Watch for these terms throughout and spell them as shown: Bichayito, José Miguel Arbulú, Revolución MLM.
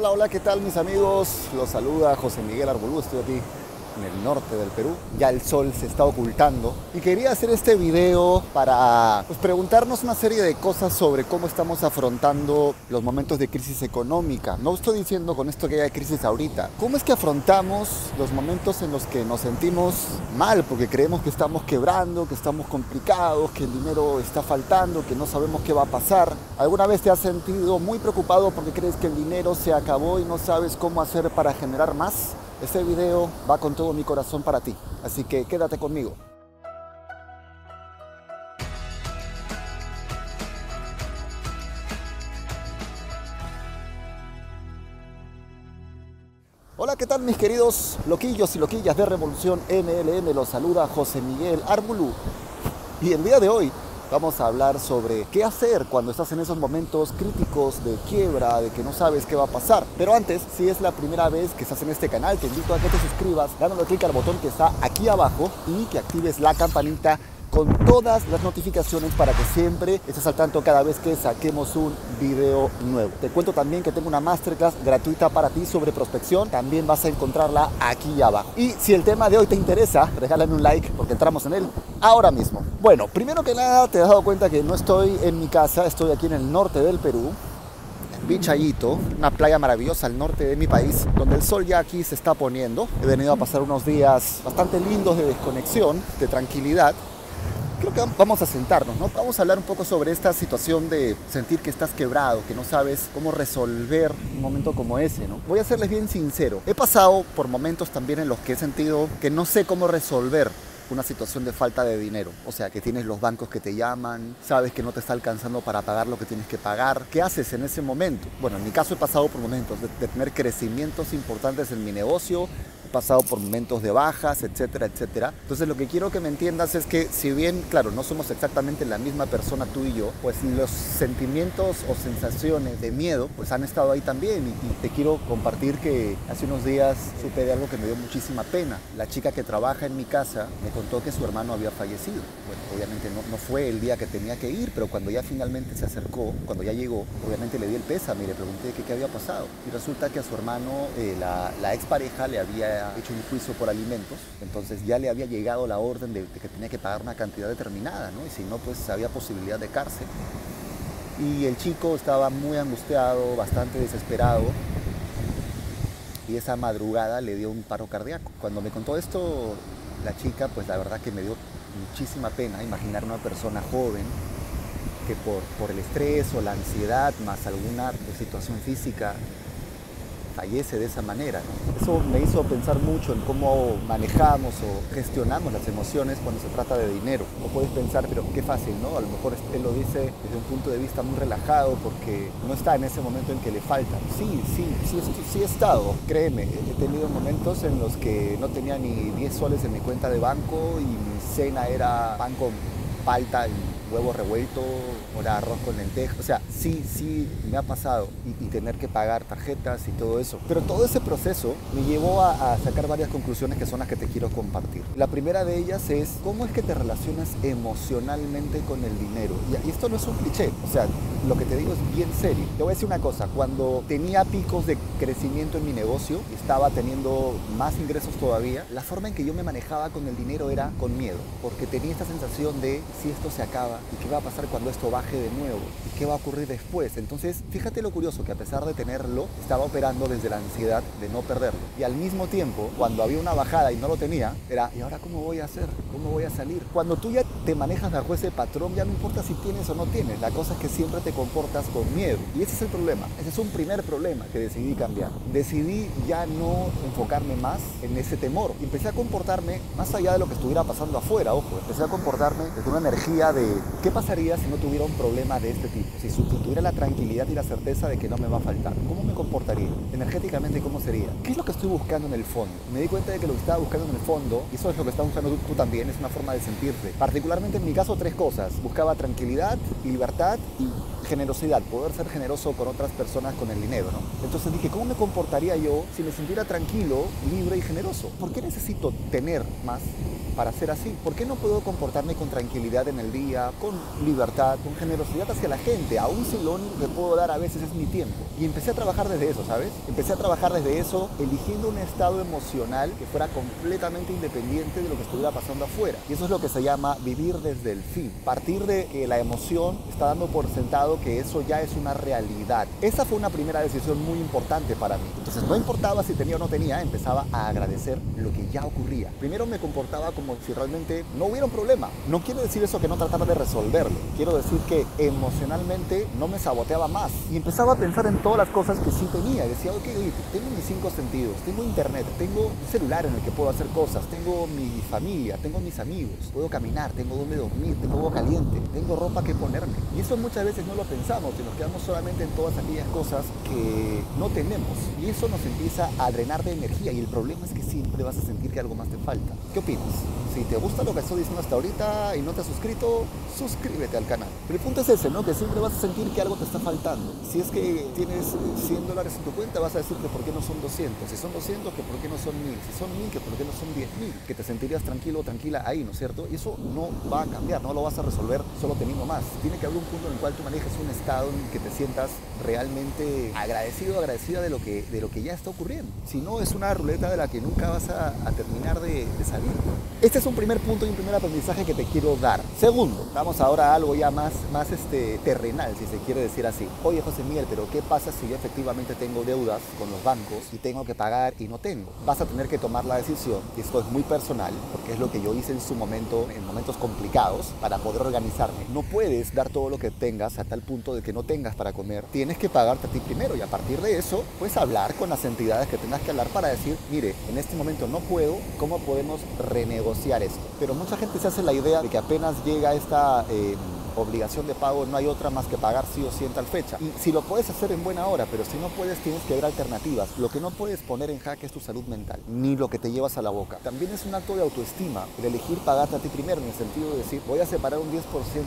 Hola, hola, ¿qué tal mis amigos? Los saluda José Miguel Arbulú, estoy aquí en el norte del Perú. Ya el sol se está ocultando y quería hacer este video para preguntarnos una serie de cosas sobre cómo estamos afrontando los momentos de crisis económica. No estoy diciendo con esto que haya crisis ahorita. ¿Cómo es que afrontamos los momentos en los que nos sentimos mal porque creemos que estamos quebrando, que estamos complicados, que el dinero está faltando, que no sabemos qué va a pasar? ¿Alguna vez te has sentido muy preocupado porque crees que el dinero se acabó y no sabes cómo hacer para generar más? Este video va con todo mi corazón para ti, así que quédate conmigo. Hola, ¿qué tal mis queridos loquillos y loquillas de Revolución MLM? Los saluda José Miguel Arbulú. Y el día de hoy vamos a hablar sobre qué hacer cuando estás en esos momentos críticos de quiebra, de que no sabes qué va a pasar. Pero antes, si es la primera vez que estás en este canal, te invito a que te suscribas dándole clic al botón que está aquí abajo y que actives la campanita con todas las notificaciones para que siempre estés al tanto cada vez que saquemos un video nuevo. Te cuento también que tengo una masterclass gratuita para ti sobre prospección. También vas a encontrarla aquí abajo. Y si el tema de hoy te interesa, regálame un like porque entramos en él ahora mismo. Bueno, primero que nada te has dado cuenta que no estoy en mi casa, estoy aquí en el norte del Perú. Bichayito, una playa maravillosa al norte de mi país, donde el sol ya aquí se está poniendo. He venido a pasar unos días bastante lindos de desconexión, de tranquilidad. Creo que vamos a sentarnos, ¿no? Vamos a hablar un poco sobre esta situación de sentir que estás quebrado, que no sabes cómo resolver un momento como ese, ¿no? Voy a serles bien sincero. He pasado por momentos también en los que he sentido que no sé cómo resolver una situación de falta de dinero. O sea, que tienes los bancos que te llaman, sabes que no te está alcanzando para pagar lo que tienes que pagar. ¿Qué haces en ese momento? Bueno, en mi caso he pasado por momentos de tener crecimientos importantes en mi negocio, pasado por momentos de bajas, etcétera, etcétera. Entonces lo que quiero que me entiendas es que si bien, claro, no somos exactamente la misma persona tú y yo, pues los sentimientos o sensaciones de miedo pues han estado ahí también y te quiero compartir que hace unos días supe de algo que me dio muchísima pena. La chica que trabaja en mi casa me contó que su hermano había fallecido. Bueno, obviamente no fue el día que tenía que ir, pero cuando ya finalmente se acercó, cuando ya llegó, obviamente le di el pésame y le pregunté qué había pasado. Y resulta que a su hermano, la expareja le había hecho un juicio por alimentos, entonces ya le había llegado la orden de que tenía que pagar una cantidad determinada, ¿no? Y si no, pues había posibilidad de cárcel. Y el chico estaba muy angustiado, bastante desesperado, y esa madrugada le dio un paro cardíaco. Cuando me contó esto la chica, pues la verdad que me dio muchísima pena imaginar una persona joven que por el estrés o la ansiedad, más alguna situación física, fallece de esa manera, ¿no? Eso me hizo pensar mucho en cómo manejamos o gestionamos las emociones cuando se trata de dinero. O puedes pensar, pero qué fácil, ¿no? A lo mejor él lo dice desde un punto de vista muy relajado porque no está en ese momento en que le falta. Sí he estado. Créeme, he tenido momentos en los que no tenía ni 10 soles en mi cuenta de banco y mi cena era pan con palta y huevo revuelto, ahora arroz con lentejas. O sea, sí, me ha pasado. Y tener que pagar tarjetas y todo eso. Pero todo ese proceso me llevó a sacar varias conclusiones que son las que te quiero compartir. La primera de ellas es, ¿cómo es que te relacionas emocionalmente con el dinero? Y esto no es un cliché. O sea, lo que te digo es bien serio. Te voy a decir una cosa. Cuando tenía picos de crecimiento en mi negocio, estaba teniendo más ingresos todavía, la forma en que yo me manejaba con el dinero era con miedo. Porque tenía esta sensación de, si esto se acaba, ¿y qué va a pasar cuando esto baje de nuevo? ¿Y qué va a ocurrir después? Entonces, fíjate lo curioso, que a pesar de tenerlo, estaba operando desde la ansiedad de no perderlo. Y al mismo tiempo, cuando había una bajada y no lo tenía, era, ¿y ahora cómo voy a hacer? ¿Cómo voy a salir? Cuando tú ya te manejas bajo ese patrón, ya no importa si tienes o no tienes. La cosa es que siempre te comportas con miedo. Y ese es el problema. Ese es un primer problema que decidí cambiar. Decidí ya no enfocarme más en ese temor. Y empecé a comportarme más allá de lo que estuviera pasando afuera, ojo. Empecé a comportarme desde una energía de, ¿qué pasaría si no tuviera un problema de este tipo? Si sustituyera la tranquilidad y la certeza de que no me va a faltar, ¿cómo me comportaría? Energéticamente, ¿cómo sería? ¿Qué es lo que estoy buscando en el fondo? Me di cuenta de que lo que estaba buscando en el fondo, y eso es lo que estás buscando tú también, es una forma de sentirte. Particularmente en mi caso, tres cosas. Buscaba tranquilidad, libertad y generosidad, poder ser generoso con otras personas con el dinero, ¿no? Entonces dije, ¿cómo me comportaría yo si me sintiera tranquilo, libre y generoso? ¿Por qué necesito tener más para ser así? ¿Por qué no puedo comportarme con tranquilidad en el día, con libertad, con generosidad hacia la gente? Aún si lo único que puedo dar a veces es mi tiempo. Y empecé a trabajar desde eso, ¿sabes? Empecé a trabajar desde eso, eligiendo un estado emocional que fuera completamente independiente de lo que estuviera pasando afuera. Y eso es lo que se llama vivir desde el fin. Partir de que la emoción está dando por sentado que eso ya es una realidad. Esa fue una primera decisión muy importante para mí. Entonces no importaba si tenía o no tenía, empezaba a agradecer lo que ya ocurría. Primero me comportaba como si realmente no hubiera un problema. No quiero decir eso que no trataba de resolverlo. Quiero decir que emocionalmente no me saboteaba más. Y empezaba a pensar en todas las cosas que sí tenía. Decía, ok, tengo mis 5 sentidos, tengo internet, tengo un celular en el que puedo hacer cosas, tengo mi familia, tengo mis amigos, puedo caminar, tengo donde dormir, tengo agua caliente, tengo ropa que ponerme. Y eso muchas veces no lo pensamos y nos quedamos solamente en todas aquellas cosas que no tenemos. Y eso nos empieza a drenar de energía y el problema es que siempre vas a sentir que algo más te falta. ¿Qué opinas? Si te gusta lo que estoy diciendo hasta ahorita y no te has suscrito, suscríbete al canal. Pero el punto es ese, ¿no? Que siempre vas a sentir que algo te está faltando. Si es que tienes $100 en tu cuenta, vas a decir que por qué no son 200. Si son 200, que por qué no son 1000. Si son 1000, que por qué no son 10000. Que te sentirías tranquilo o tranquila ahí, ¿no es cierto? Y eso no va a cambiar, no lo vas a resolver solo teniendo más. Tiene que haber un punto en el cual tú manejes un estado en el que te sientas realmente agradecido o agradecida de lo que ya está ocurriendo. Si no, es una ruleta de la que nunca vas a terminar de salir. Este es un primer punto y un primer aprendizaje que te quiero dar. Segundo, vamos ahora a algo ya más terrenal, si se quiere decir así. Oye, José Miguel, pero ¿qué pasa si yo efectivamente tengo deudas con los bancos y tengo que pagar y no tengo? Vas a tener que tomar la decisión, y esto es muy personal, porque es lo que yo hice en su momento, en momentos complicados, para poder organizarme. No puedes dar todo lo que tengas a tal punto de que no tengas para comer. Tienes que pagarte a ti primero y a partir de eso, pues hablar con las entidades que tengas que hablar para decir, mire, en este momento no puedo, ¿cómo podemos renegociar esto? Pero mucha gente se hace la idea de que apenas llega esta obligación de pago, no hay otra más que pagar sí o sí en tal fecha. Y si lo puedes hacer en buena hora, pero si no puedes, tienes que ver alternativas. Lo que no puedes poner en jaque es tu salud mental, ni lo que te llevas a la boca. También es un acto de autoestima, el elegir pagarte a ti primero, en el sentido de decir, voy a separar un 10%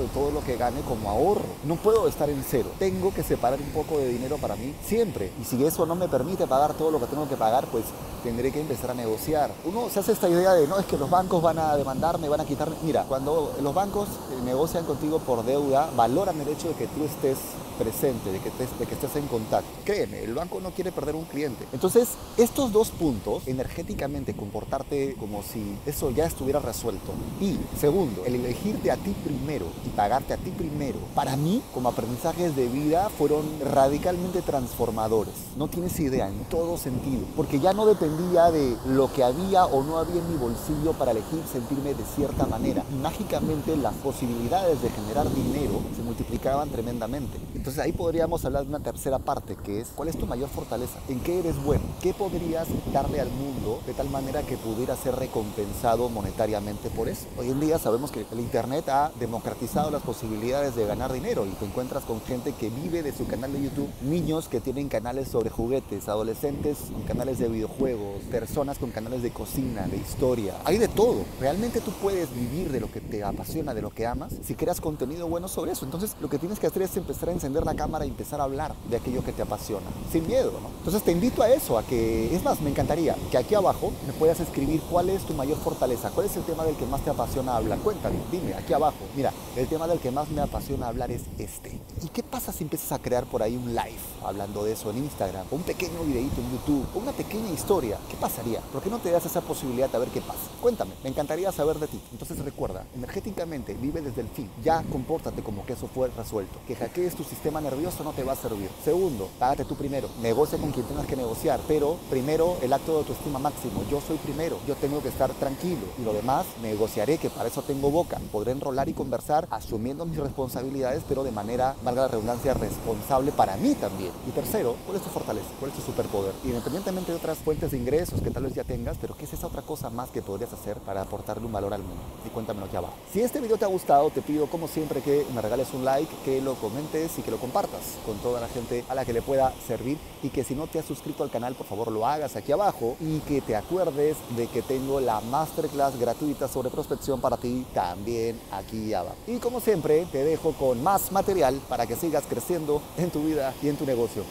de todo lo que gane como ahorro. No puedo estar en cero. Tengo que separar un poco de dinero para mí siempre. Y si eso no me permite pagar todo lo que tengo que pagar, pues tendré que empezar a negociar. Uno se hace esta idea de, no, es que los bancos van a demandarme, van a quitarme. Mira, cuando los bancos negocian contigo por deuda, valoran el hecho de que tú estés presente, de que estés en contacto. Créeme, el banco no quiere perder un cliente. Entonces, estos dos puntos, energéticamente comportarte como si eso ya estuviera resuelto y, segundo, el elegirte a ti primero y pagarte a ti primero, para mí, como aprendizajes de vida, fueron radicalmente transformadores. No tienes idea, en todo sentido, porque ya no dependía de lo que había o no había en mi bolsillo para elegir sentirme de cierta manera. Y mágicamente las posibilidades de generar dinero se multiplicaban tremendamente. Entonces ahí podríamos hablar de una tercera parte, que es ¿cuál es tu mayor fortaleza? ¿En qué eres bueno? ¿Qué podrías darle al mundo de tal manera que pudiera ser recompensado monetariamente por eso? Hoy en día sabemos que el internet ha democratizado las posibilidades de ganar dinero y te encuentras con gente que vive de su canal de YouTube, niños que tienen canales sobre juguetes, adolescentes con canales de videojuegos, personas con canales de cocina, de historia. Hay de todo. Realmente tú puedes vivir de lo que te apasiona, de lo que amas, si creas contenido bueno sobre eso. Entonces lo que tienes que hacer es empezar a encender la cámara y empezar a hablar de aquello que te apasiona, sin miedo, ¿no? Entonces te invito a eso, a que, es más, me encantaría que aquí abajo me puedas escribir cuál es tu mayor fortaleza, cuál es el tema del que más te apasiona hablar. Cuéntame, dime, aquí abajo, mira, el tema del que más me apasiona hablar es este. ¿Y qué pasa si empiezas a crear por ahí un live hablando de eso en Instagram, o un pequeño videíto en YouTube, o una pequeña historia? ¿Qué pasaría? ¿Por qué no te das esa posibilidad de ver qué pasa? Cuéntame, me encantaría saber de ti. Entonces recuerda, energéticamente vive desde el fin, ya compórtate como que eso fue resuelto, que hackees tu sistema nervioso no te va a servir. Segundo, págate tú primero, negocia con quien tengas que negociar, pero primero el acto de autoestima máximo, yo soy primero, yo tengo que estar tranquilo y lo demás negociaré, que para eso tengo boca, podré enrolar y conversar asumiendo mis responsabilidades, pero de manera, valga la redundancia, responsable para mí también. Y tercero, ¿cuál es tu fortaleza? ¿Cuál es tu superpoder? Independientemente de otras fuentes de ingresos que tal vez ya tengas, pero ¿qué es esa otra cosa más que podrías hacer para aportarle un valor al mundo? Y cuéntamelo aquí abajo. Si este video te ha gustado, te pido como siempre que me regales un like, que lo comentes y que lo compartas con toda la gente a la que le pueda servir, y que si no te has suscrito al canal, por favor lo hagas aquí abajo, y que te acuerdes de que tengo la masterclass gratuita sobre prospección para ti también aquí abajo. Y como siempre te dejo con más material para que sigas creciendo en tu vida y en tu negocio.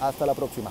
Hasta la próxima.